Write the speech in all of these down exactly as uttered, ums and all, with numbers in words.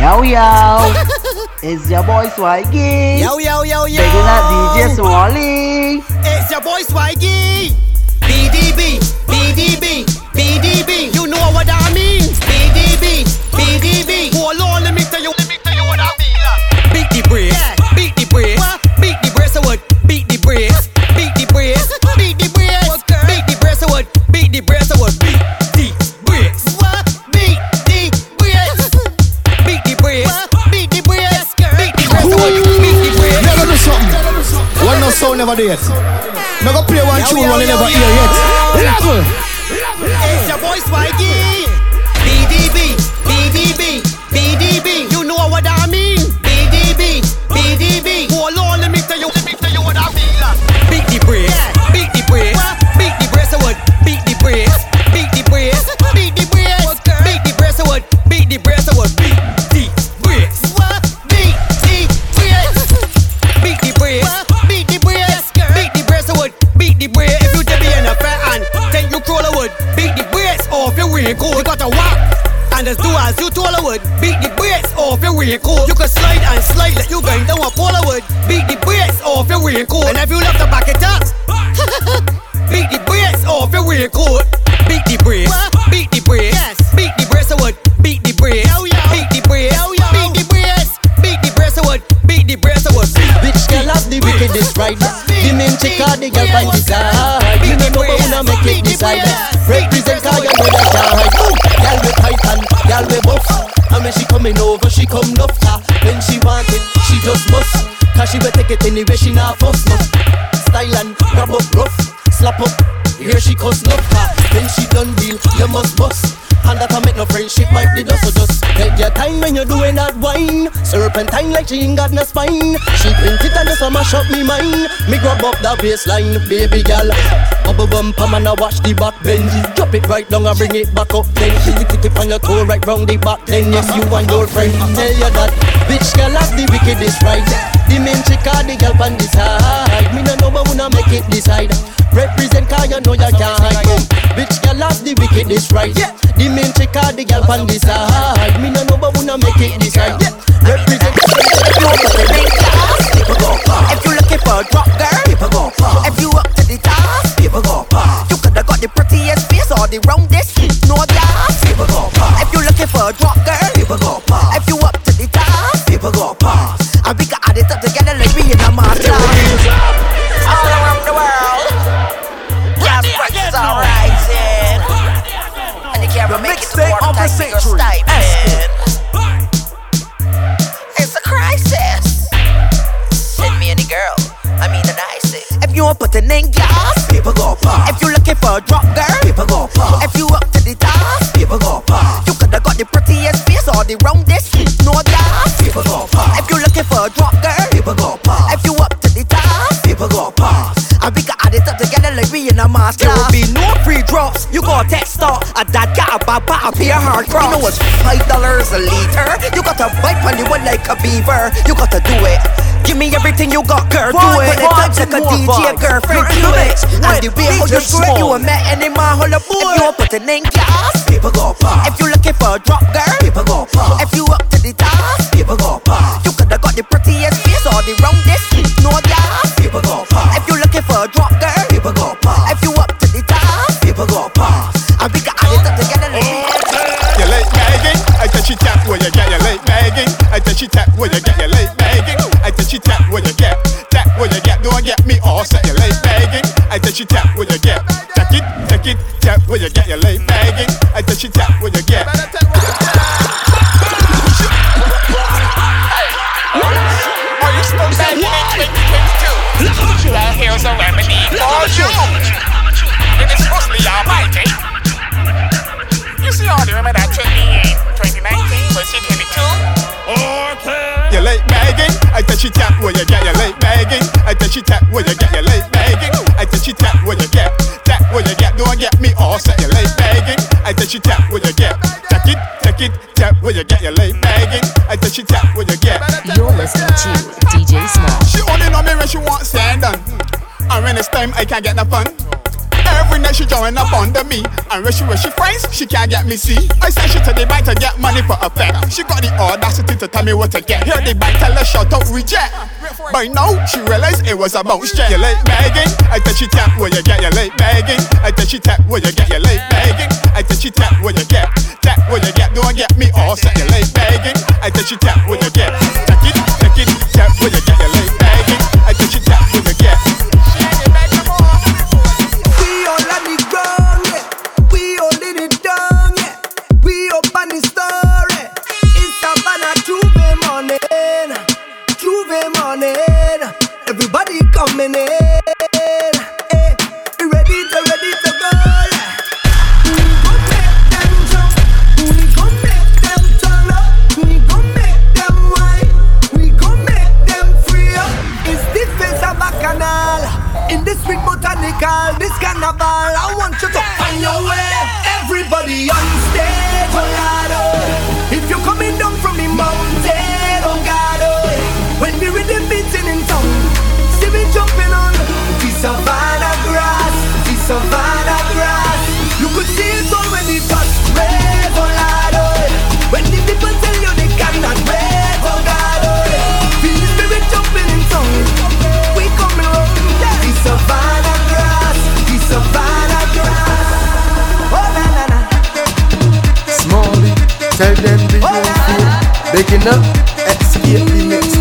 Yo yo, it's your boy Swaggy. Yo yo yo yo, picking up D J Smallie. It's your boy Swaggy. B D B, B D B, B D B. You know what that means? B D B, B D B. Hold on, let me tell you, let me tell you what I mean. Like. Beat the brace, yeah. Beat the brace, what? Beat the brace. I would beat the brace, beat the brace, beat the brace, okay. Beat the brace. I would beat the brace. I would beat the brace. What? Beat the brace, beat the brace, beat the brace, beat the brace. Beat the brace. Never do something. One no sound never did. Now go play one tune, one never hear yet. Level. It's your boy Swaggy. B D B, B D B, B D B. You know what I mean? B D B, B D B. Hold on, let me tell you, let me tell you what I mean. Beat the brace, beat the brace, beat the brace. I would beat the brace, beat the brace, beat the brace, beat the brace. I would beat the brace. I would beat the brace. What? Beat the brace, beat the brace, beat the brace, beat the brace. I would beat the brace. If you tell me in a fair and think you crawl, I would beat the brace. Off your way, go, you got a walk. And as do as you told I would, beat the brakes off your raincoat. You can slide and slide like you going down a polar wood. Beat the brakes off your raincoat. And if you left the back it up, beat the brakes off your raincoat. Beat the brakes, beat the brakes, yes. Beat the brakes I would, beat the brakes, beat the brakes, beat the brakes, beat the brakes I would, beat the brakes I would. Bitch girl have the wickedest ride. The main chick of the girl by desire. You know no one will make it decide. Represent how you know that child. Girl with height and girl with buff. And when she coming over, she come nuff. When she want it, she just must. Cause she will take it anyway, she not fuss nuff. Style and grab up rough, slap up, here she cuss nuff. When she done deal, you must bust. And that'll make no friendship wipe the dust. So just take your time when you're doing that wine. Serpentine like she ain't got no spine. She print it and just a mash up me mind. Me grab up that baseline, baby girl. Bubble bump, I'm gonna watch the back bend. Drop it right down and bring it back up then. She will tip on your toe right round the back then. Yes, you and your friend, tell you that. Bitch girl has the wickedest right. The main chick are the girl on the side. Me no know but wanna make it decide. Represent car you know you can't hide. Bitch girl has the wickedest right. The main chick are the girl on the side. Me no know but wanna make it decide. Represent car you know you can't hide. People go far. If you looking for a drop girl, people go far. If you up to the task, people go far. You coulda got the prettiest face or the roundest, no ass. People go far. If you looking for a drop girl, people go far. If you up to the task, people go far. And we got add it up together like we in a master. All around the world, yes, it's all right, yeah. And you can't remix the water type of your stipend. It's a crisis. Send me any girl, I mean an ISIS. If you want putting in gas, people go pop. If you looking for a drop girl, people go pop. If you up to the task, people go pop. You coulda got the prettiest face or the roundest, no gas. People go pop. If you looking for a drop girl, people go pop. If you up to the task, people go pop. And we got add it up together like we in a master. There will be no free drops. You got a text star, a dad got a papa up here hard cross. You know it's five dollars a liter. You got to bite on the one like a beaver. You got to do it. Give me everything you got, girl. Do it. It touch like a D J, girlfriend. Do it. And the way how you sweat, you ain't met any man hold a boy. If you putting in gas, people go far. If you looking for a drop, girl, people go far. If you up to the task, people go far. You coulda got the prettiest face or the roundest, no gas. People go far. If you looking for a drop, girl, people go far. If you up to the task, people go far. And we got all it up together. You like bagging? I said she tap where you get. You like bagging? I said she tap where you get. You like bagging? I said she tap where you get. Tap where you get. Don't get me all set. You like bagging? I said she tap where you get. Take it, take it, tap where you get. You like bagging? I said she tap where you get. Are you supposed to be twenty twenty-two? Well, here's a remedy for you. It is mostly almighty. You see all the women that twenty-eight, twenty nineteen, was she twenty-two? Okay. You like bagging? I said she tap where you get. You like bagging? I said she tap where you get. You like bagging? I said she tap where you get. Tap where you get. Don't get me all set. You like bagging? I said she tap where you get. Take it, take it, tap where you get. You like bagging? I said she tap where you get. You're listening to D J Smallie. She only know me when she wants stand on, and when it's time I can't get no fun. Every night she drawing up under me, and when she with she friends, she can't get me see. I said she to the bank to get money for a fact. She got the audacity to tell me what to get. Here the bank tell her shout out reject. By now she realized it was about shit. You late begging, I said she tap where you get. You late begging, I said she tap where you get. You late begging, I said she tap where you get. Tap where you get, don't get me all set. You late begging, I said she tap where you get. Check it, check it, tap where you get. You late begging, I said she tap where you get. Coming in, eh, we ready to, ready to go, yeah. We gon' make them jump, we gon' make them turn up, we gon' make them whine, we gon' make them free up. It's the face of a canal, in this sweet botanical, this carnival. I want you to find your way, everybody on stage, oh Lord, oh. If you're coming down from the mountain, oh God, oh. When we read the beating in town, we jumping on the savannah grass, the savannah grass. You could see it all when the touch wave, oh Lord, oh. When the people tell you they cannot wave, oh God, oh. Feel the spirit jumping in town, we coming round, yeah. The savannah grass, the savannah grass. Oh na na na. Smallie, tell them we want food. Baking up, escape the next day.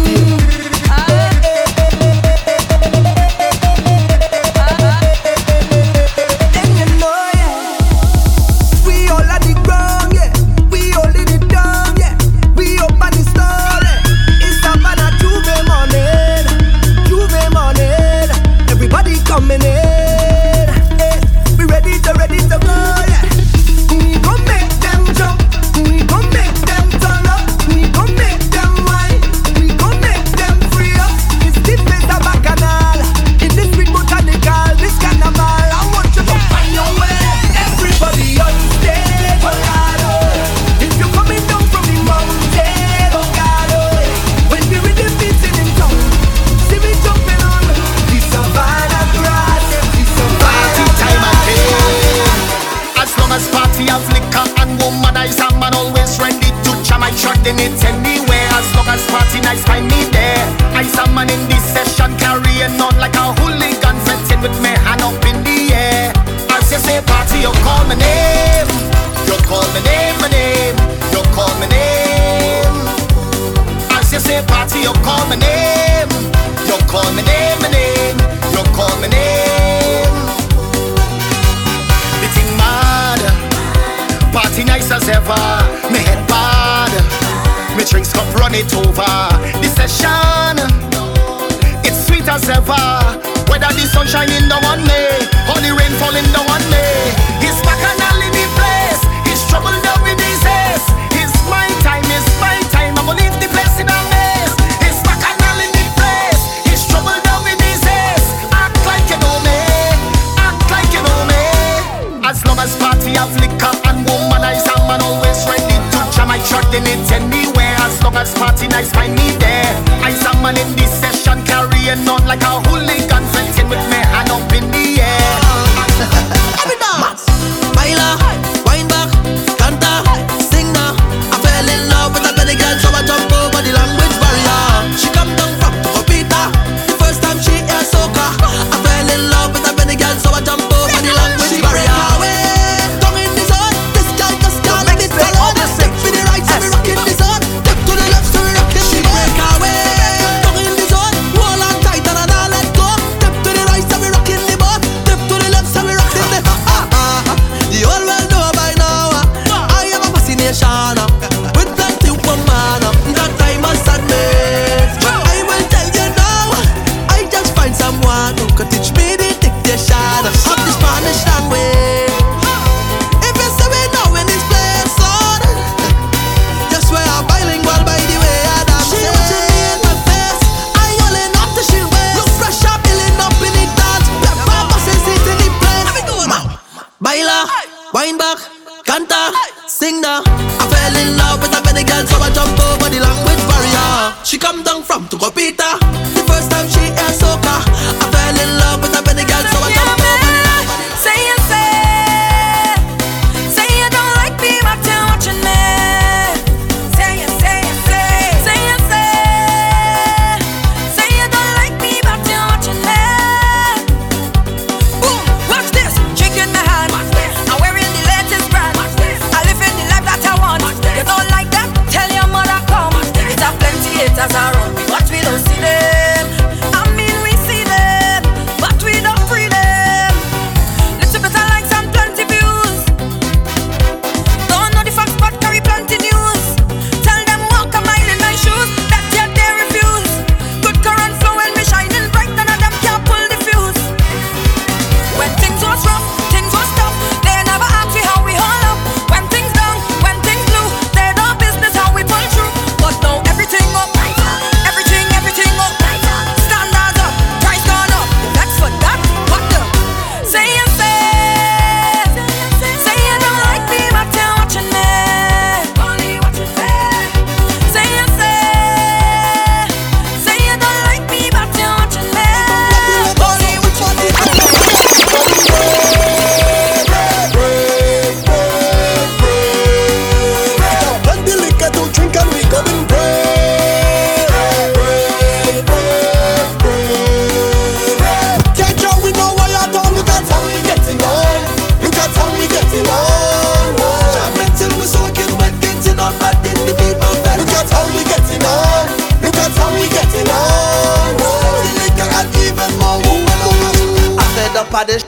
up of this sh-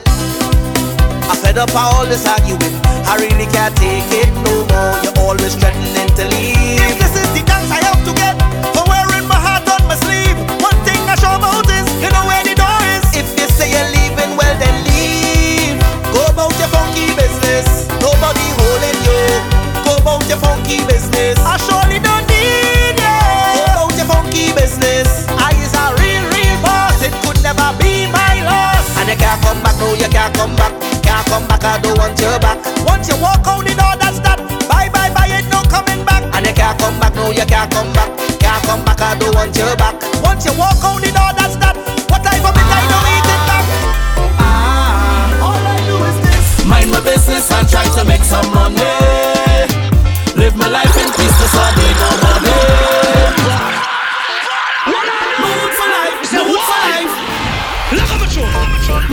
I'm fed up of all this arguing. I really can't take it no more. You're always threatening to leave. If this is the dance I have to get for wearing my heart on my sleeve, one thing I sure about is you know where the door is. If you say you're leaving, well then leave. Go about your funky business. Nobody holding you. Go about your funky business. I surely don't need you. Go about your funky business. I is a real, real boss. It could never be my loss. And you can't come back, no you can't come back. Can't come back, I don't want you back. Once you walk out the door, that's that. Bye bye bye, ain't no coming back. And you can't come back, no you can't come back. Can't come back, I don't want you back. Once you walk out the door, that's that. What type of it, I don't eat it back. Ah, all I do is this. Mind my business and try to make some money. Live my life in peace, this all day, no money. Mood for life, mood for life. Mood for life. Mind my business and try to make some money.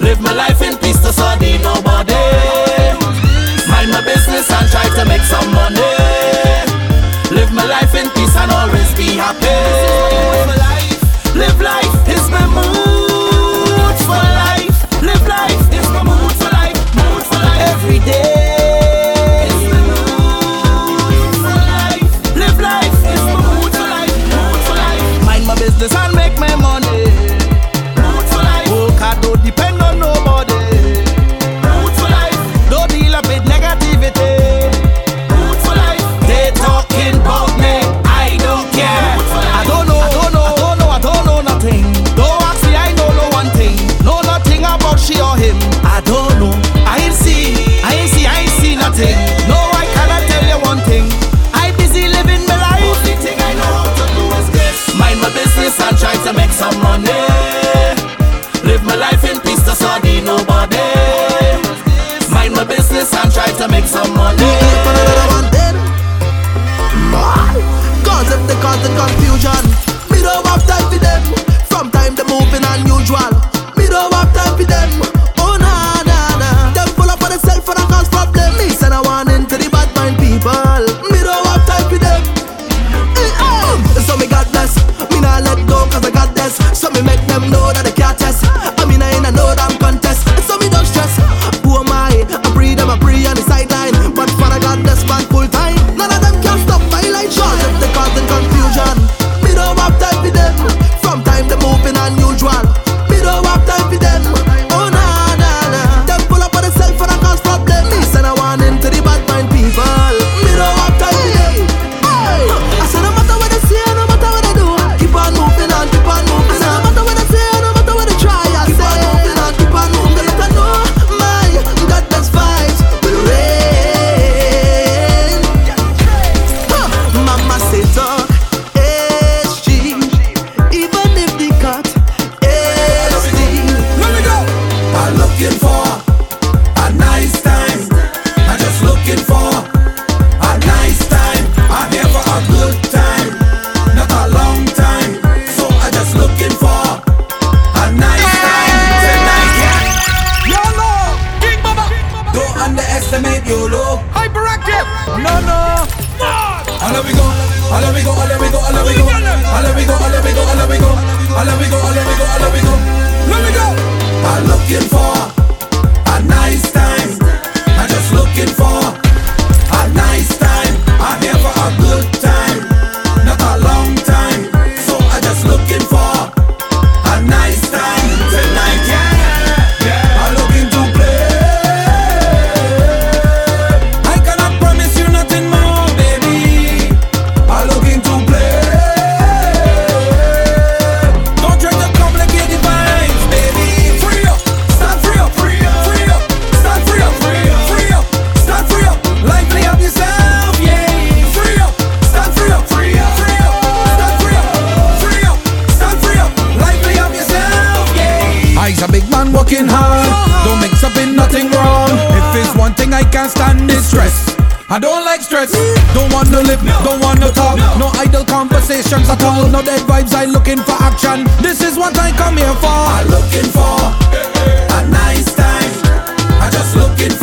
Live my life in peace to study nobody. Mind my business and try to make some money. Live my life in peace and always be happy. Live life is my mood for life. Live life is my mood for life. Mood for life every day. And make my money. Root for life. Work hard, don't depend on nobody. Root for life. Don't deal with negativity. Root for life. They talking about me, I don't care. I don't know, I don't know, I don't know, I don't know nothing. Don't ask me, I don't know no one thing. Know nothing about she or him. I don't know. I ain't see, I ain't see, I ain't see nothing. No, I cannot tell you one thing. I busy living my life. Only thing I know how to do is this. Mind my business and try to make some money. Live my life in peace to study nobody. Mind my business and try to make some money. Cause if they causing confusion, me don't have time for them. Sometimes they moving unusual. Me don't have time for them. Oh nah nah nah. Them full up for themselves and I can't stop them. Me send a warning to the bad mind people. Me don't have time for them. So me got blessed. I let go cause I got this. So me make them know that I can't test. I mean I ain't a no damn contest. So me don't stress. Who am I? I breathe, I'm a pre on the sideline. But for I got this man full time. None of them can stop my life. Sure, if they causing confusion, me don't have time for them. From time they moving unusual. Me don't have time for them. Oh nah nah nah. Them pull up on the self and I can't stop them. Me send a warning to the bad mind people. Me don't have time for them. Hey, I said no matter what they say, no matter what they do. Keep on moving on, keep on moving on. No matter what I say, no matter what I try, I keep say. Keep on moving on, keep on moving on. I know my God, that's vibes will rain. Huh. Mama say talk, it's cheap. Even if they cut, it's cheap. Let me go. I'm looking for a nice time. I'm just looking for a nice time. I'm here for a good time, not a long time. Looking for a nice time tonight, yeah. YOLO! King Baba! Don't underestimate YOLO. Hyperactive! No, no! Fuck! All we go, all we go, all we go, all we go. All we go, all we go, all we go. All we go, all we go, all we go. Let me go! I'm looking for a nice time. I'm just looking for a nice time. I'm here for a good time, not a long time. Just looking for a nice time tonight, yeah, yeah. I'm looking to play. I cannot promise you nothing more, baby. I'm looking to play. Don't try to complicate the vibes, baby. Free up, start free up, free up, free up, start free up, free up, free up, start free up. Like play up yourself, yeah. Free up, start free up, free up, free up. I's a big man working hard, don't mix up in nothing wrong. If it's one thing I can't stand is stress. I don't like stress, don't want to live, don't want to talk. No idle conversations at all, no dead vibes, I looking for action. This is what I come here for. I'm looking for a nice time, I'm just looking for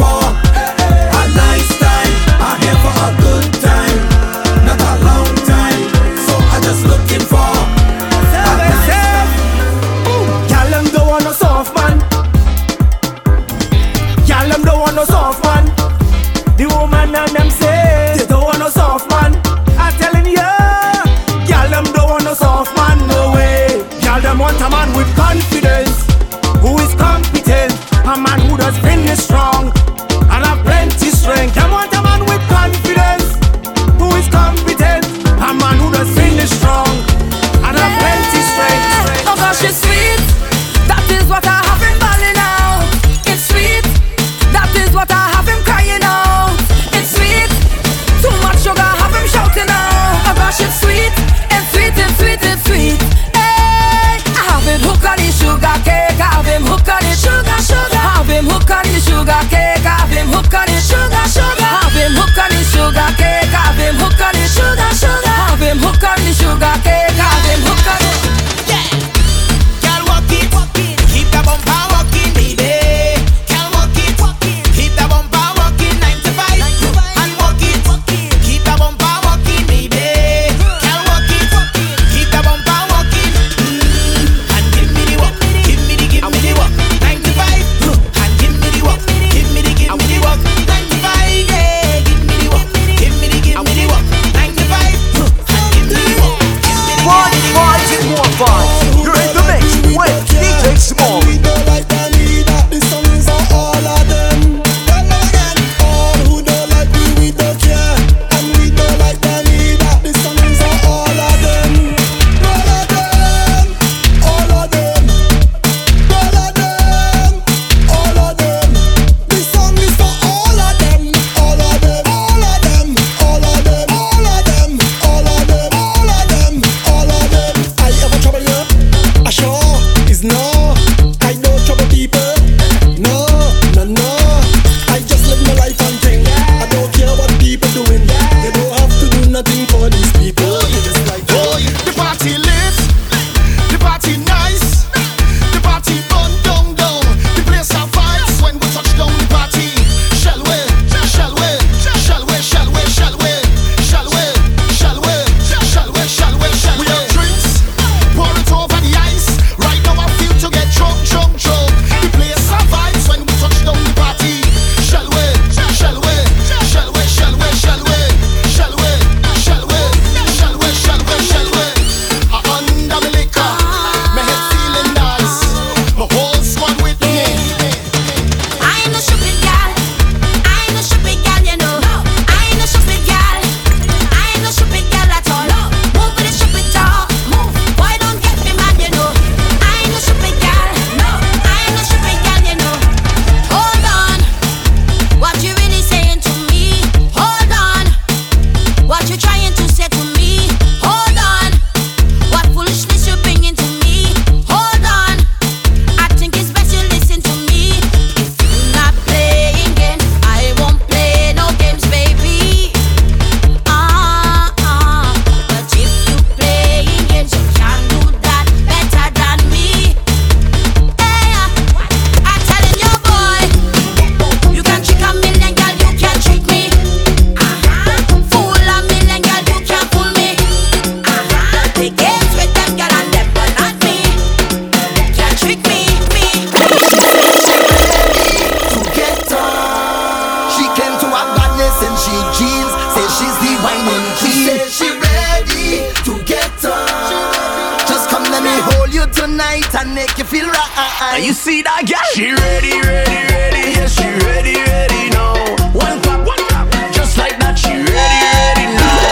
tonight and make you feel right. And you see that girl? She ready, ready, ready. Yeah, she ready, ready now. One clap, one clap. Just like that, she ready, ready now.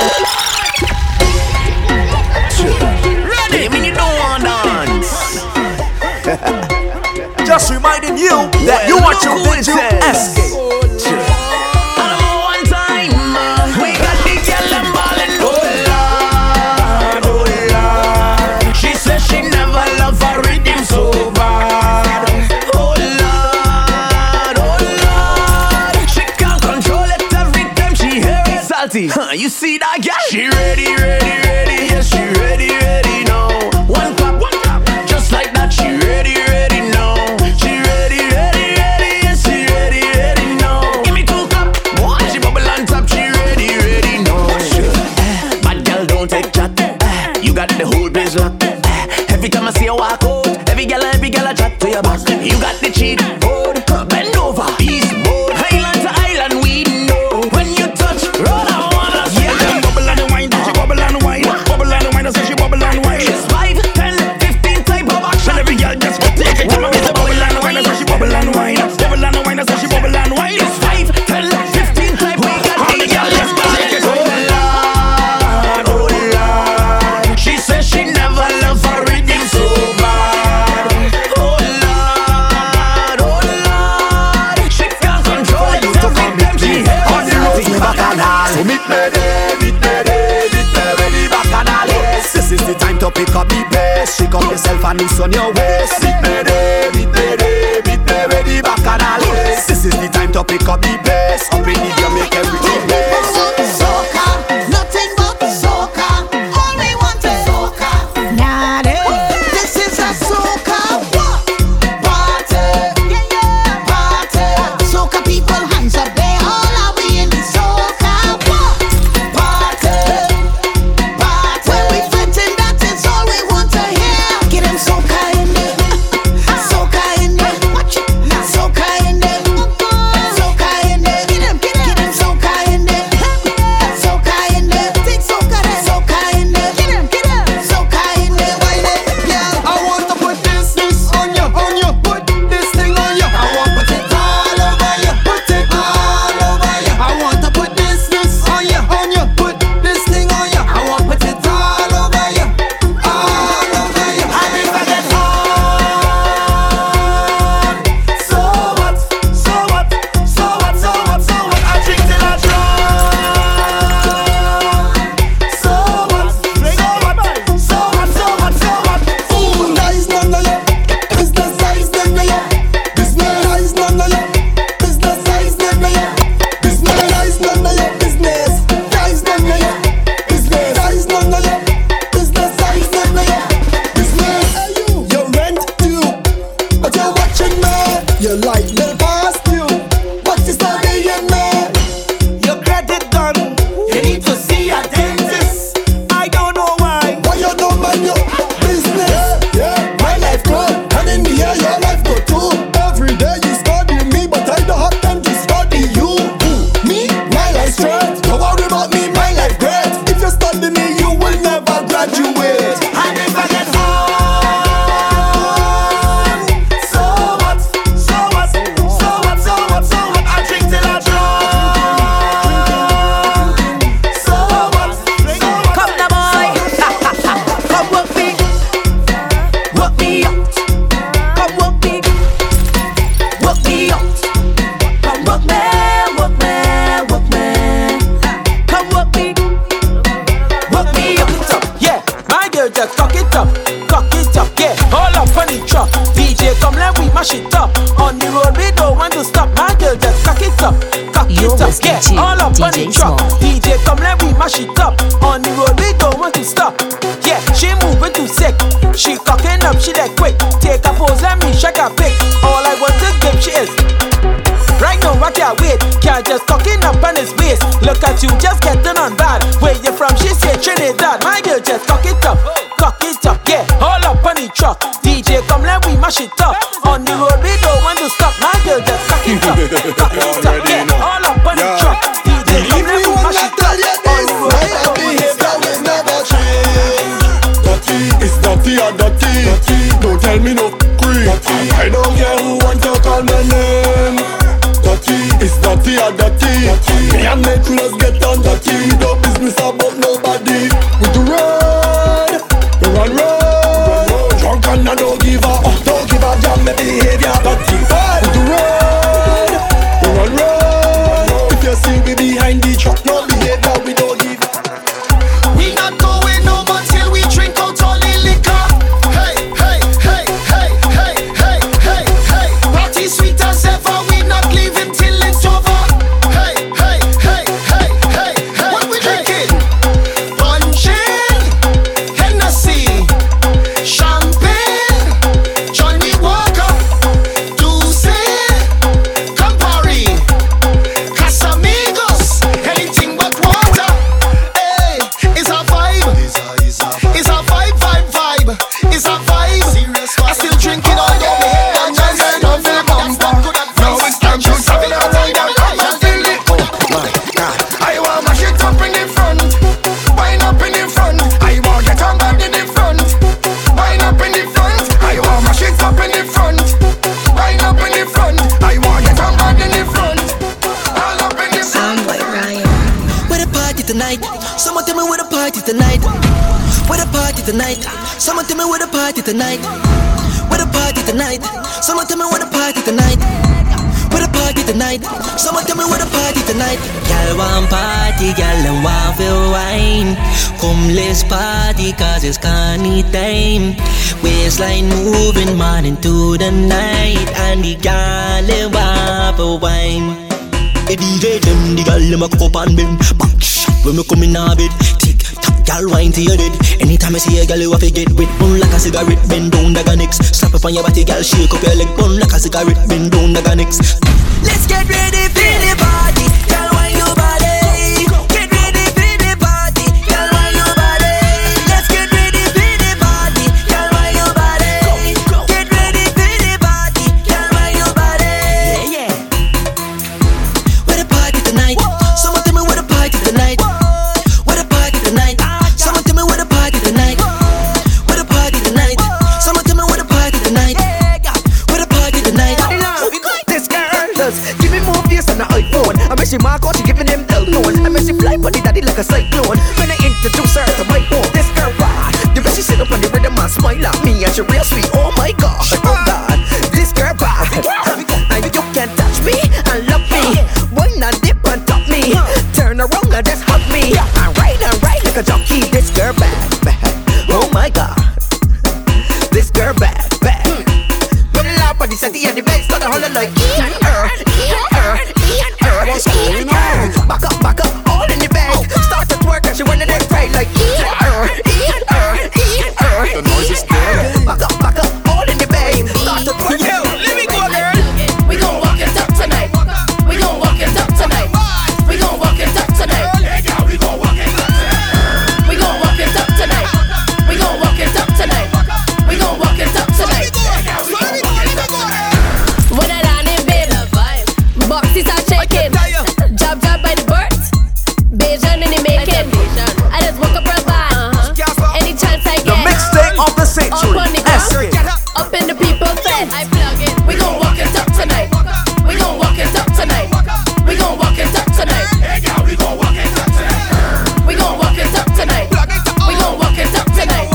Ready? I mean, you don't want dance. Just reminding you that well, you want your D J Smallie. Huh, you see that girl? She ready, ready, ready. Yeah, she ready, ready now. One clap, one clap. Just like that, she ready, ready now. She ready, ready, ready. Yeah, she ready, ready now. Give me two cup. Boy, she bubble on top. She ready, ready now. Uh, bad girl, don't take chat. Uh, you got the whole place locked. Uh, every time I see you walk out, every girl, every girl I chat to your back. You got the cheat code. Uh, bend over, peace mode. Island to island, we know when you touch roll. Shake up yourself and loose on your waist. Meet me there, meet me there, meet me where the bacchanal is. This is the time to pick up the bass. Up in the air, make everything bass. Soca, nothing but soca. All we want is soca. Nah, this is a soca party. Yeah, yeah, party. Soca people, hands up there. All are we in the soca party. But It's dirty or dirty. Don't tell me no creep. I don't care who want to call my name. Dirty. It's dirty or dirty. Me and my crews get on dirty. No business about nobody. We do red, we run red. Drunk and I don't give a, oh, don't give a damn my behavior. Dirty. We do red, we run red. If you see me behind the truck, no behavior we don't give. We not going over till we drink out all the liquor. Hey, hey, hey, hey, hey, hey, hey, hey. Party sweet as ever, we not leaving till it's over. Hey, hey, hey, hey, hey, hey. What we drinking? Punching, Hennessy, champagne, Johnny Walker, Douce, Campari, Casamigos, anything but water. Hey, it's a vibe. It's a vibe, vibe, vibe. It's a vibe. I still drink it all day. I'm just saying, I'm feeling bumper. Now it's time to stop it all day. I'm feeling it. Oh my God, I want my shit up in the front, wind up in the front. I want get on back in the front, wind up in the front. I want my shit up in the front, wind up in the front. I want get on back in the front, all up in the front. Sound like Ryan. Where the party tonight? Someone tell me where the party tonight. Where the party tonight? Someone tell me where the party tonight. Where the party tonight? Someone tell me where the party tonight. Where the party tonight? Someone tell me where the party tonight. Girl, one party, girl, and one feel wine. Come, let's party, cause it's carny time. Waistline moving, morning to the night. And the girl, and one feel wine. The D J them, the girl them a cup and bend. Back shot when me come in a bit. Tick tock, girl wine till you dead. Anytime I see a girl you have to get wet. Bun like a cigarette, bend down like a necks. Slap up on your body, girl shake up your leg. Bun like a cigarette, bend down like a necks. Let's get ready for the party, girl wine your body. Get ready for the party, girl wine your body. Let's get ready for the party, girl wine your body. Get ready for the party, girl wine your body. Yeah, yeah. Where the party tonight? Someone tell me where the party tonight. Where the party tonight? Someone tell me where the party tonight. Where the party tonight? Someone tell me where the party tonight. Where the party tonight? I love it like this girl does. Give me more views than an iPhone. I miss she mark out, she giving them hell knows. I miss she fly bunny daddy like a cyclone. When I introduce her to my phone, this girl ride. The way she sit up on the rhythm and smile at me and she real sweet. Oh my God, oh God, this girl bad. And you can touch me and love me. Wine and dip and top me. Turn around and just hug me. I ride and ride like a jockey. This girl bad, bad. Oh my God, this girl bad, bad. When the loud body setting and the bass start to holler like E and R, E and R, E and R. What's going on? Back up, back up, all in the bag. Start to twerk and she went the next right like E and R, E and R, E and R. The noise is good. Back up, back up, all in the bag. Start to twerk. Yo, let me go, girl. We gon' walk it up tonight. We gon' walk it up tonight. We gon' walk it up tonight. We gon' walk it up tonight. We gon' walk it up tonight. We gon' walk it up tonight. We gon' walk it up tonight. What a running babe, boxes are shaking. Job job by the birds, Bajan in the making. I just walk up real bad, any chance I get. The mixtape of the century. Up on the ground, up in the people's face. I plug it. We gon' walk it up tonight. We gon' walk it up tonight. We gon' walk it up tonight. We gon' walk it up tonight. We gon' walk it up tonight. We gon' walk it up tonight.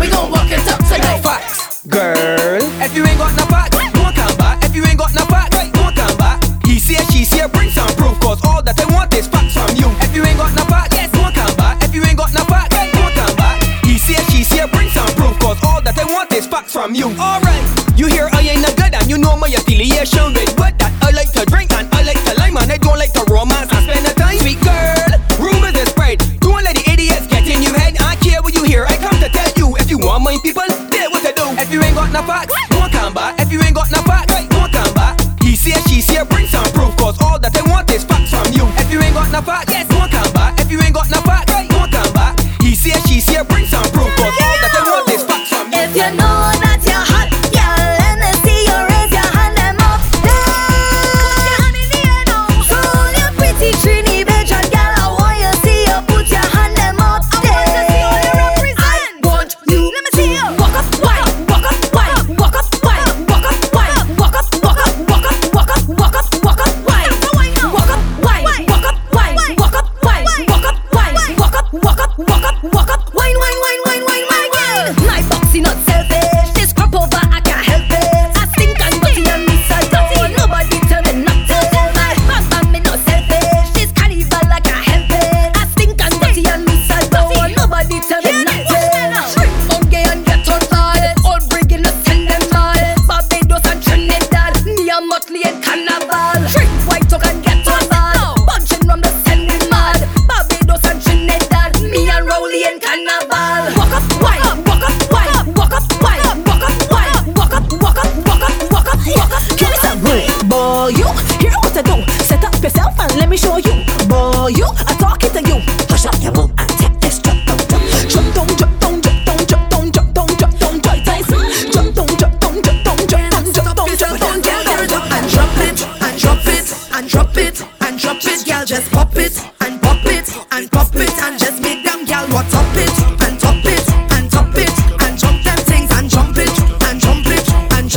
We gon' walk it up tonight. Facts, girl. If you ain't got no back, don't come back. If you ain't got no back, don't come back. He say, she say, bring some proof. Cause all that they want is facts from you. If you ain't got no back, don't come back. If you ain't got no back, don't come back. He say, she say, bring some proof. Cause all that they want is facts from you. Alright, you hear I ain't no good and you know my affiliation with what that I like to drink and I like to lime and I don't like to romance and spend the time. Sweet girl, rumors is spread. Don't let the idiots get in your head. I care what you hear, I come to tell you. If you want my people, tell what to do. If you ain't got no facts, don't come back. If you ain't got no facts, don't come back. He say, she say, bring some proof. Cause all that they want is facts from you. If you ain't got no facts, don't come back. If you ain't got no facts, don't come back. He say, she say, bring some proof. Cause all that they want is facts from you. If you know that you're hot, girl, and I see you raise your hand and up.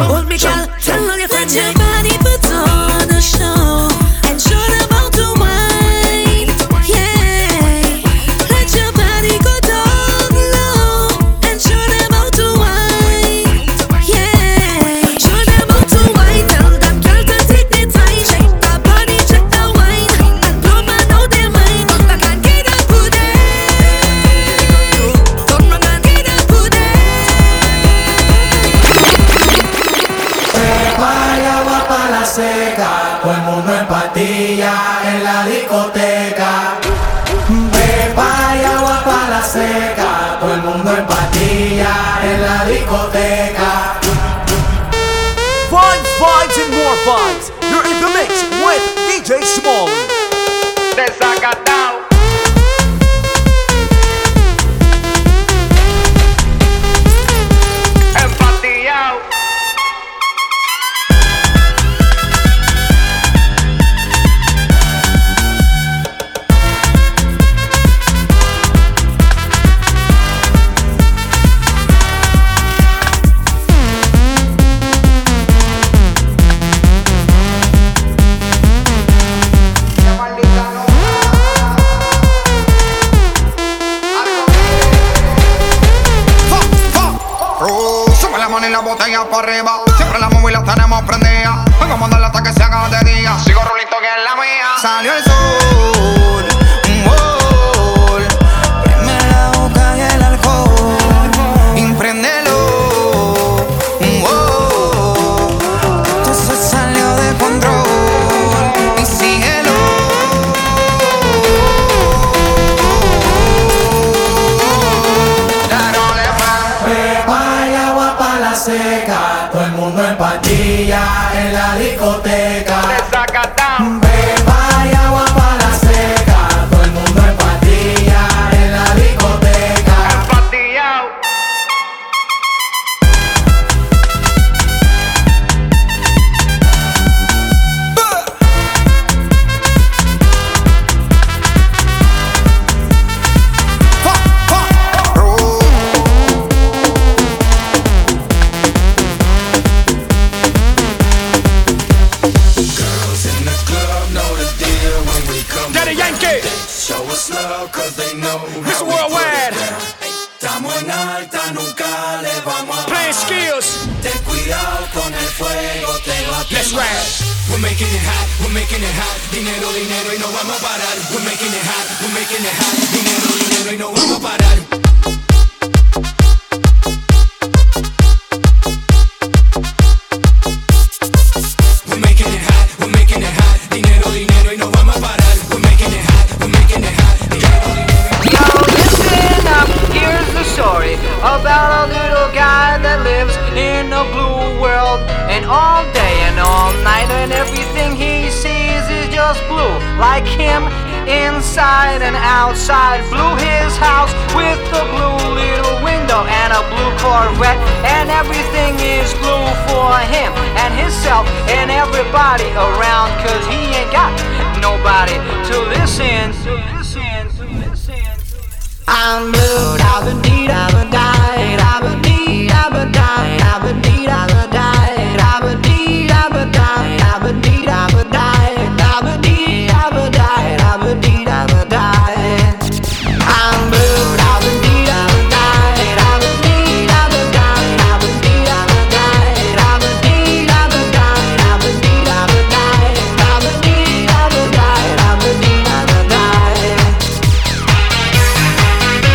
So hold me, girl. Tell all your friends your body puts on a show, and show them how to wine. Yeah, let your body go down low, and show them how to wine. Yeah, show them how to wine. Tell them girl to take the time, shake the body, check the wine, and blow man out their mind. Don't man get a pudding. Don't man get a pudding. Agua para la seca, todo el mundo en patilla en la discoteca. Pepa y agua para la seca, todo el mundo en patilla en la discoteca. Vibes, vibes and more vibes. You're in the mix with D J Smallie. Desacatao. Empatillao. Botella para arriba, siempre la móvil la tenemos prendida. Vamos a mandarla hasta que se haga de día. Sigo rulito que es la mía. Salió el sol, un gol. Prende la boca y el alcohol. Impréndelo, un gol. Esto se salió de control. Y síguelo. Ya no le va. Prepara el agua para la seca, todo el mundo en patilla en la discoteca. Beba y agua para la seca, todo el mundo en patilla en la discoteca. Girls in the club know the deal when we come. Daddy Yankee, they show us love 'cause they know how we worldwide. Estamos en alta, nunca le vamos a bajar. Play skills. Ten cuidado con el fuego, te va a quemar. Let's ride. We're making it hot, we're making it hot. Dinero, dinero y no vamos a parar. We're making it hot, we're making it hot. Dinero, dinero y no vamos a parar. We're making it hot, we're making it hot. Dinero, dinero y no vamos a parar. We're making it hot, we're making it hot. Dinero, dinero. Now listen up, here's the story about a little guy that lives in a blue world, and all day and all night, and everything he sees is just blue, like him inside and outside. Blew his house with a blue little window and a blue Corvette, and everything is blue for him and himself and everybody around, 'cause he ain't got nobody to listen to, listen to, listen to. I'm blue, I've been need, I've been died, I've been need, I've been died, I've been need, I've been died, I've been need, I've been died, I've been need, I've been died, I've been need, I've been died, I've been need, I've been died. I'm blue, I've been need, I've been died, I've been need, I've been died, I've been need, I've been died, I've been need, I've been died, I've been need, I've been died, I've been need, I've been died, I've been need, I've been died.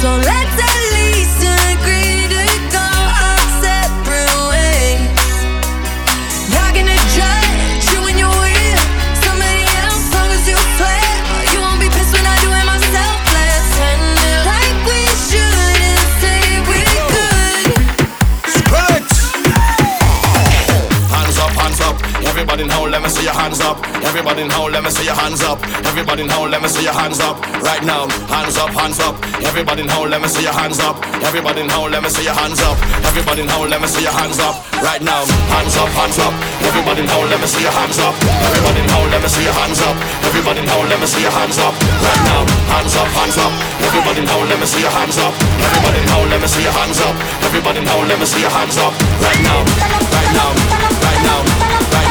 So let's at least agree to go our separate ways. Not gonna judge you when you're with somebody else, as long as you play. You won't be pissed when I do it myself. Let's end it like we should and say we could. Scratch! Hands up, hands up. Everybody in hole, let me see your hands up. Everybody in hole, let me see your hands up. Everybody in hole, let me see your hands up. Right now, hands up, hands up. Everybody in hole, let me see your hands up. Everybody in hole, let me see your hands up. Everybody in hole, let me see your hands up. Right now, hands up, hands up. Everybody in hole, let me see your hands up. Everybody in hole, let me see your hands up. Everybody in hole, let me see your hands up. Right now, hands up, hands up. Everybody in hole, let me see your hands up. Everybody in hole, let me see your hands up. Everybody in hole, let me see your hands up. Right now, right now, right now, right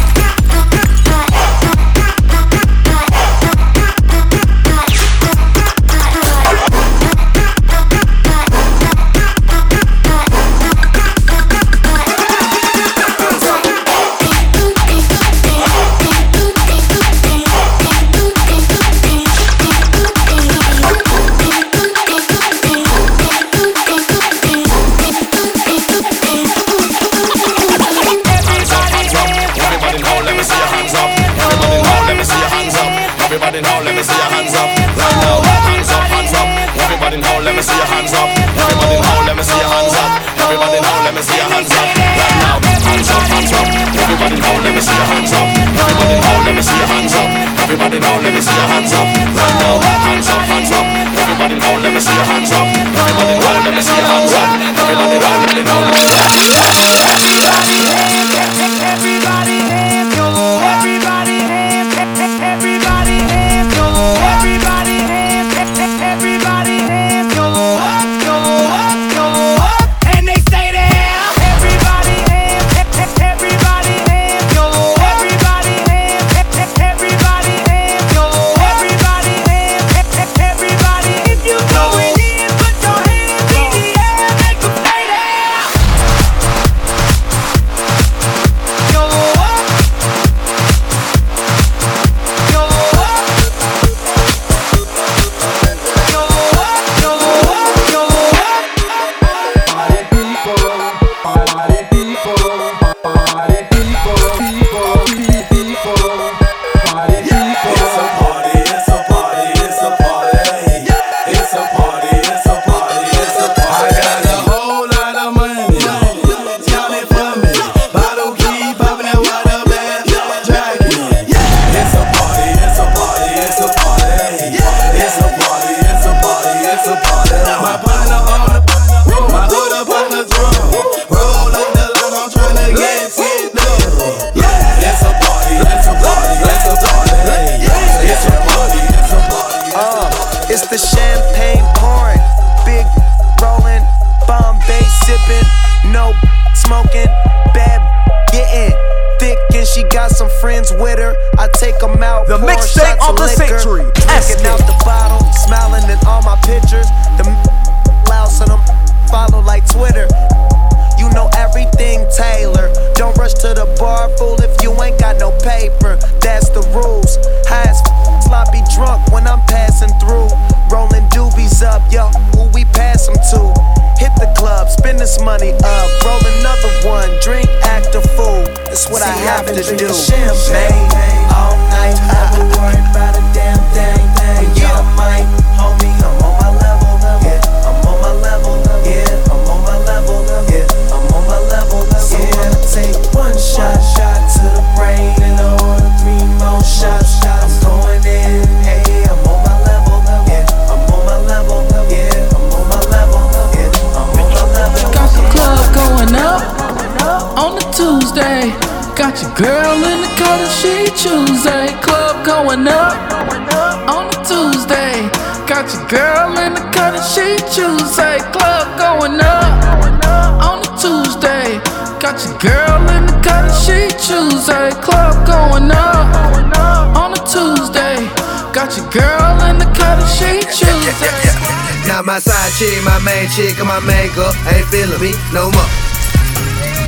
Now Got my side chick, my main chick, and my makeup ain't feeling me no more,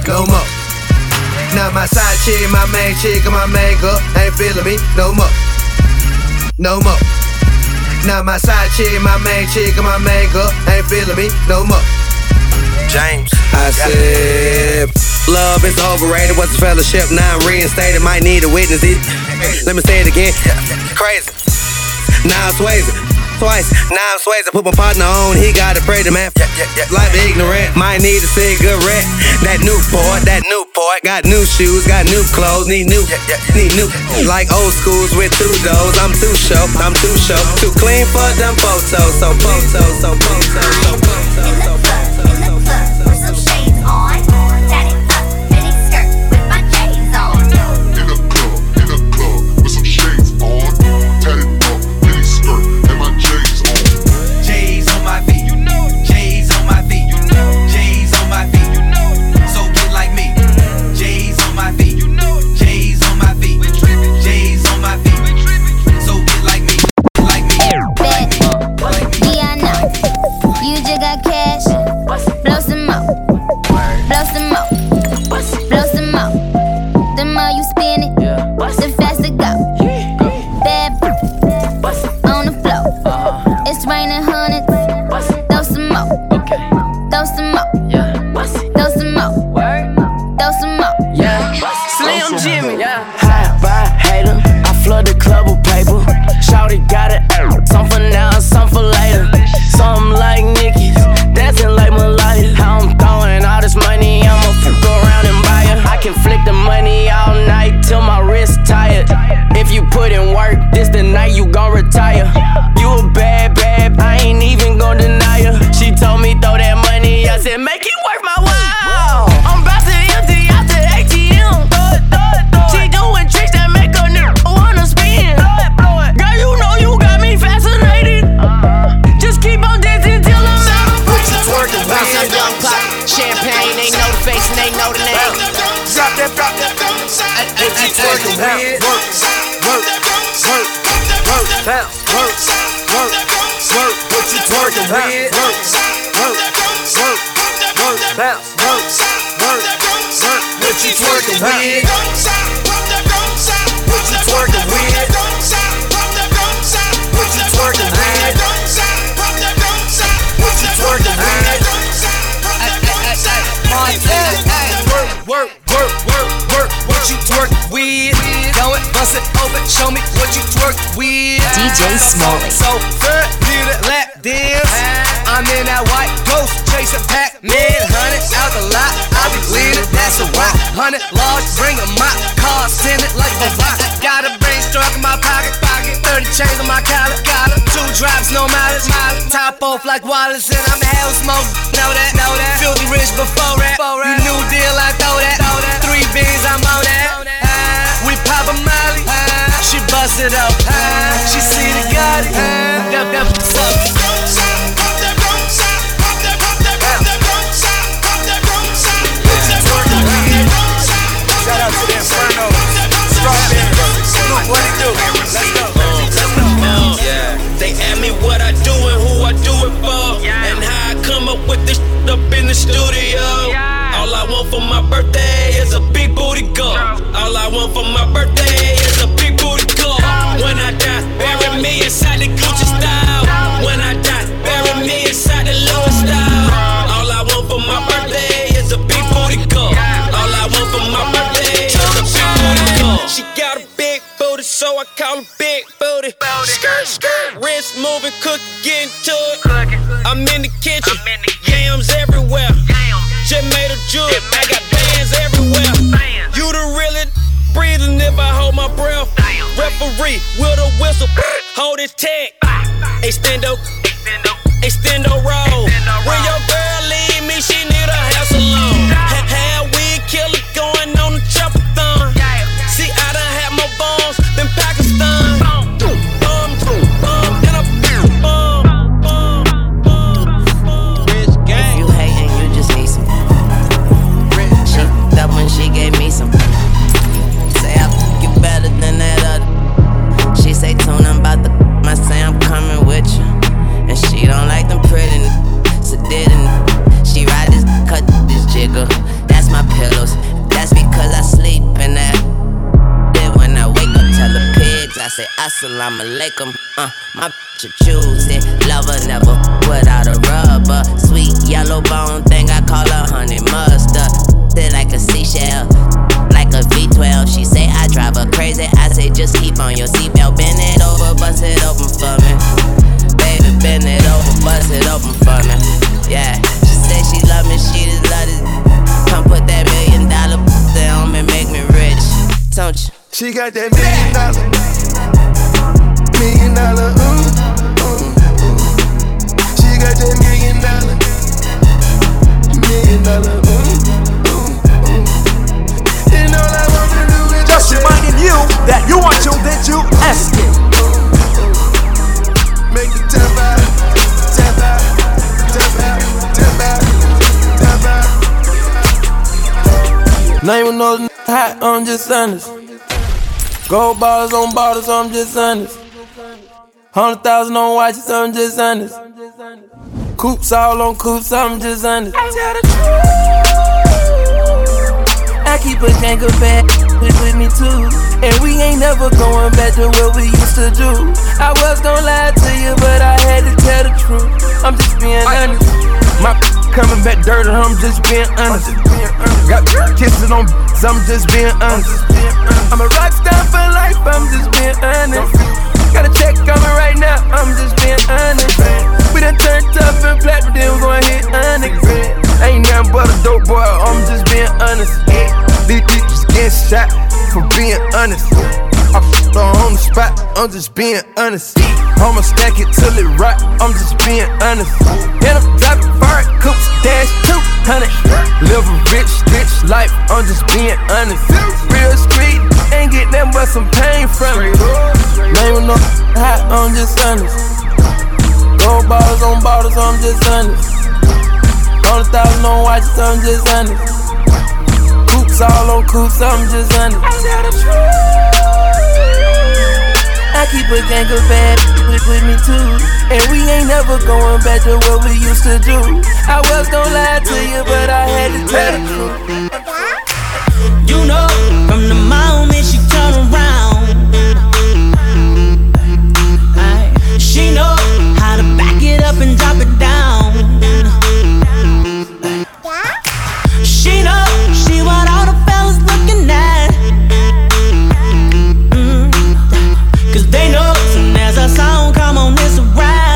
no more. Now my side chick, my main chick, and my makeup ain't feeling me no more, no more. Now my side chick, my main chick, and my makeup ain't feeling me no more. James, I said love is overrated. What's the fellowship? Now I'm reinstated. Might need a witness. It. Let me say it again. Crazy. Now I'm Swaggy. Twice, now I'm Swaggy, put my partner on, he gotta pray to man. Yeah, yeah, yeah. Life ignorant, might need to see a cigarette. That Newport, that Newport, got new shoes, got new clothes, need new, yeah, yeah, yeah. Need new. Like old schools with two doors, I'm too show, I'm too show, too clean for them photos, so photos, so photos, so photos, so photos, so photos. With some shades on, tatted up, mini skirt with my J's on. In the club, in the club, with some shades on, tatted up, mini skirt. D J Smallie. So third, need a lap dance. I'm in that white ghost, chasing Pac-Man. Hundred out the lot, I be leaning, that's a rock. Hundred large, bring a mop, car, send it like a rock. Got a brain struck in my pocket, pocket. Thirty chains on my collar, collar. Two drops, no mileage, mileage. Top off like Wallace, and I'm a hell smoke. Know that, know that. Filthy rich before that. You new deal, I throw that, throw that. Three beans, I'm on that. We pop a Molly, she bust it up, she see the God, that that fuck. Shout out to the Inferno, Strawberry, look what it do, let's go. Uh, yeah. They ask me what I do and who I do it for, yeah. And how I come up with this shit up in the studio, yeah. All I want for my birthday is a big booty girl. All I want for my birthday is a big booty girl. When I die, bury me inside the Gucci style. When I die, bury me inside the Louis style. All I want for my birthday is a big booty girl. All I want for my birthday is a big booty girl. She got a big booty, so I call her big booty. Skirt, skirt, wrist moving, cook, getting to it. I'm in the kitchen, yams everywhere. Just made a jug, I got bands everywhere. Bands. You the realest breathing if I hold my breath. Damn. Referee with a whistle, hold his tag. Extendo, extendo, extendo roll. When your girl leave me, she need a house alone. Had ha- weed killer going on the chopper thumb. Damn. See, I done had my bones in Pakistan. Boom, boom, boom, boom, and a boom, boom, boom. Rich gang. If you hatin', you just need some. That one she gave me some. Say I think you better than that other. She say tune, I'm about to. I say I'm coming with you, and she don't like them pretty I'ma lick 'em. Uh, my bitch a choosy, lover never without a rubber. Sweet yellow bone thing, I call her honey mustard. Sit like a seashell, like a V twelve. She say I drive her crazy, I say just keep on your seatbelt. Bend it over, bust it open for me. Baby, bend it over, bust it open for me. Yeah, she said she love me, she just love it. Come put that million dollar on me, make me rich, don't you? She got that million dollar, million dollar, ooh, ooh, ooh. She got that million dollar, million dollar, ooh, ooh, ooh. And all I want to do is just reminding you that you are tuned into Eskin. Make it tap out, tap out, tap out, tap out, tap out. Now you know it's hot, I'm just honest. Gold bottles on bottles, I'm just honest. Hundred thousand on watches, I'm just honest. Coops all on coops, I'm just honest. I tell the truth. I keep a gang of bad with me too. And we ain't never going back to what we used to do. I was gonna lie to you, but I had to tell the truth. I'm just being honest. My coming back dirty, I'm just being honest. Got kisses on, I'm just being honest. I'm a rock star for life, I'm just being honest. Got a check coming right now, I'm just being honest. We done turned tough and flat, but then we gon' hit onyx. Ain't nothing but a dope boy, I'm just being honest. These bitches get shot for being honest. I f***ed her on the spot, I'm just being honest. I'ma stack it till it rot, I'm just being honest. And I'm dropping fire, coops, dash, two hundred. Live a rich, rich life, I'm just being honest. Real street, ain't get nothing but some pain from it. Now you know hot, I'm just honest. Gold bottles on bottles, I'm just honest. Hundred thousand on watches, I'm just honest. Coops all on coops, I'm just honest. I tell the truth. I keep a gang of bad with, with me too. And we ain't never going back to what we used to do. I was gonna lie to you, but I had to tell you. You know, from the moment she turn around, I, she know how to back it up and drop it down. She know she want all the fellas looking at, mm, 'cause they know soon as a song come on, it's a rap.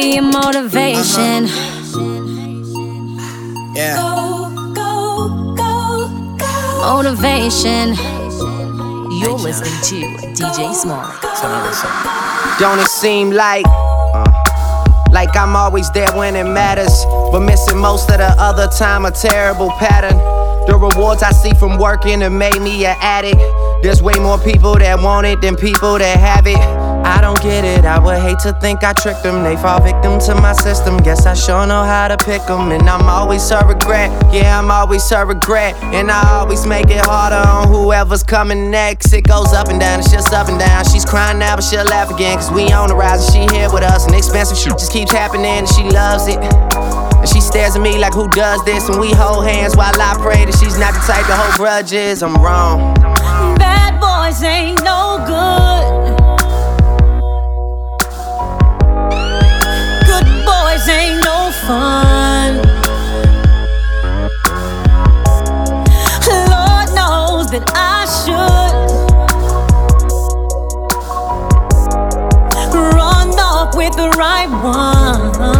be your motivation. Uh-huh. Yeah. Go, go, go, go. Motivation. You're listening to D J Smallie. Don't it seem like, like I'm always there when it matters, but missing most of the other time, a terrible pattern. The rewards I see from working have made me an addict. There's way more people that want it than people that have it. I don't get it, I would hate to think I tricked them. They fall victim to my system, guess I sure know how to pick them. And I'm always her regret, yeah, I'm always her regret. And I always make it harder on whoever's coming next. It goes up and down, it's just up and down. She's crying now, but she'll laugh again, cause we on the rise and she here with us. And expensive shit just keeps happening and she loves it. And she stares at me like, who does this? And we hold hands while I pray that she's not the type to hold grudges. I'm wrong. Bad boys ain't no good. Ain't no fun. Lord knows that I should run off with the right one.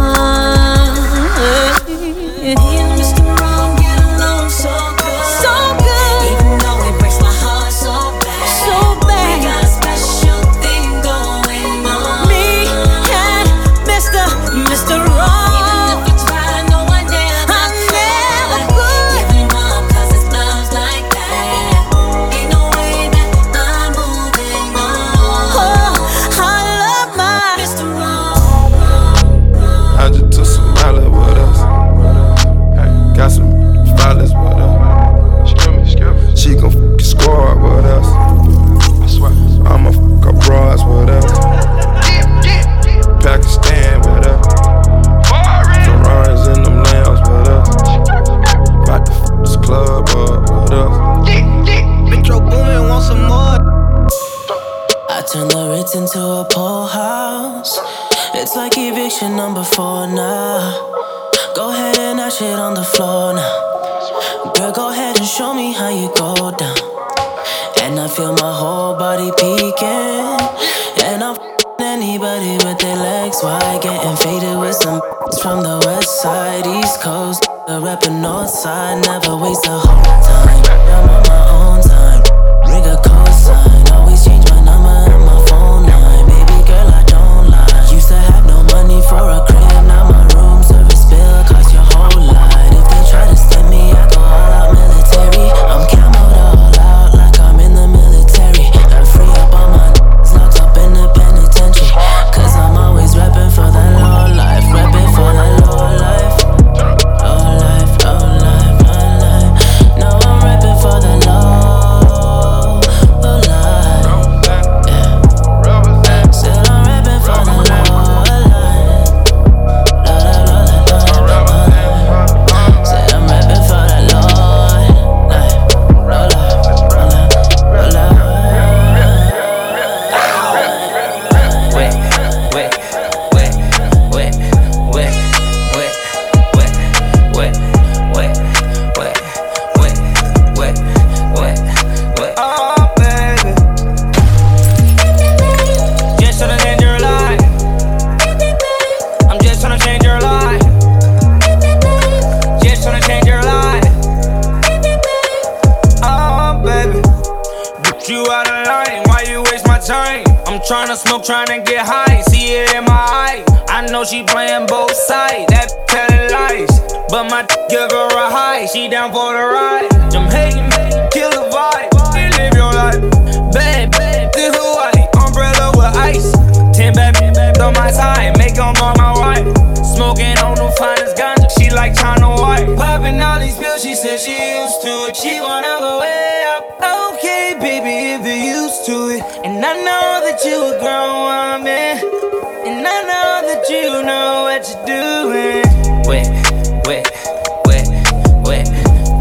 Into a poor house. It's like eviction number four now. Go ahead and ash it on the floor now. Girl, go ahead and show me how you go down. And I feel my whole body peeking. And I'm f***ing anybody with their legs wide. Getting faded with some b****s from the west side, east coast. The reppin' north side, never waste a whole time. I'm on my own time, rig a cold sign. Always change my number and my phone. For a crib, now my room service bill cost your whole lot. If they try to stem me, I go all out military. I'm camoed all out like I'm in the military. I free up all my n****s locked up in the penitentiary. Cause I'm always reppin' for that low life, reppin' for that low life. Low life, low life, low life. Now I'm reppin' for that low, low life, yeah. Still I'm reppin' for that low. Tryna smoke, tryna get high, see it in my eye. I know she playing both sides, that b**** telling lies. But my d*** give her a high, she down for the ride. I'm hating, kill the vibe, you live your life. Bad, bad, to Hawaii, umbrella with ice. Ten bad, bad, on my side, make them all my wife. Smoking on the finest ganja, she like China White. Popping all these pills, she said she used to it, she wanna go way up. Okay, baby, if you're used to it. And I know that you a grown woman, and I know that you know what you're doing. Wet, wet, wet, wet,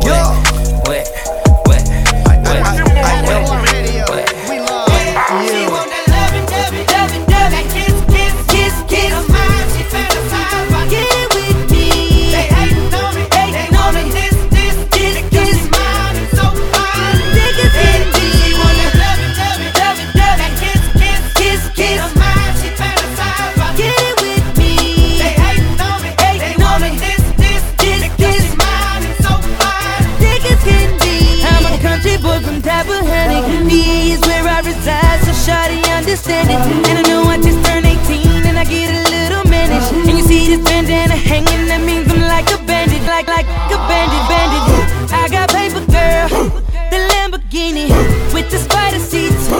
wet, wet, wet, wet, wet. We love you. She want that loving, loving, loving, loving. Kiss, kiss, kiss, kiss. I'm mine, she found a vibe. Why get with me? They hatin' on me, they want it. This, this, this, this. Mine is so fine. Niggas in me. She want that loving, loving, loving, loving. Kiss, kiss, kiss. I'm mine, she found a vibe. Why get with me? understand it. And I know I just turned eighteen and I get a little mannish. And you see this bandana hanging, that means I'm like a bandit. Like, like a bandit, bandit. I got paper, girl, the Lamborghini with the spider seats.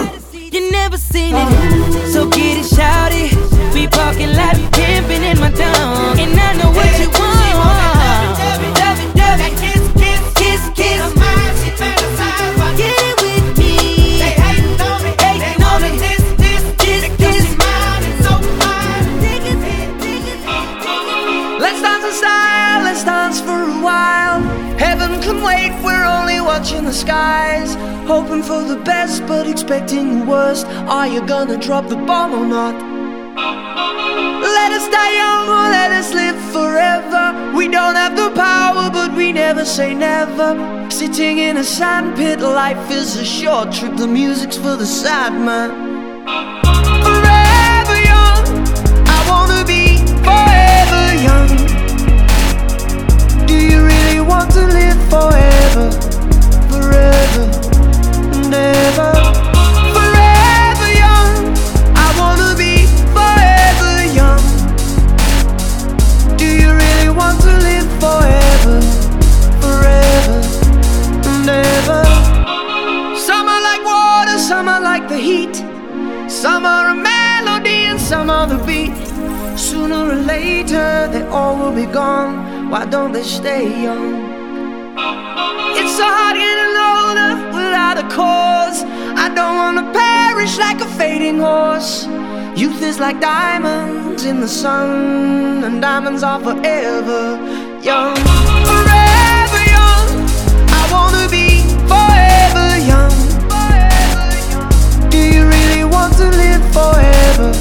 You never seen it, so get it, shout it. We parking lot, pimping in my tongue. And I know what you want. Dub it, dub it, kiss, kiss, kiss, kiss. She fantasized, get it with me. They hating on me, hating on me. This, this, this, this. She mine is so fine. Dig it, dig it. Let's dance in style, let's dance for a while. Heaven can wait, we're only watching the skies. Hoping for the best, but expecting the worst. Are you gonna drop the bomb or not? Let us die young or let us live forever. We don't have the power, but we never say never. Sitting in a sandpit, life is a short trip. The music's for the sad man. Forever young, I wanna be forever young. Do you really want to live forever? Forever. Never. Forever young, I wanna be forever young. Do you really want to live forever? Forever, never. Some are like water, some are like the heat. Some are a melody and some are the beat. Sooner or later they all will be gone. Why don't they stay young? It's so hard getting older without a cause. I don't wanna perish like a fading horse. Youth is like diamonds in the sun, and diamonds are forever young. Forever young, I wanna be forever young. Do you really want to live forever?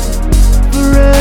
Forever.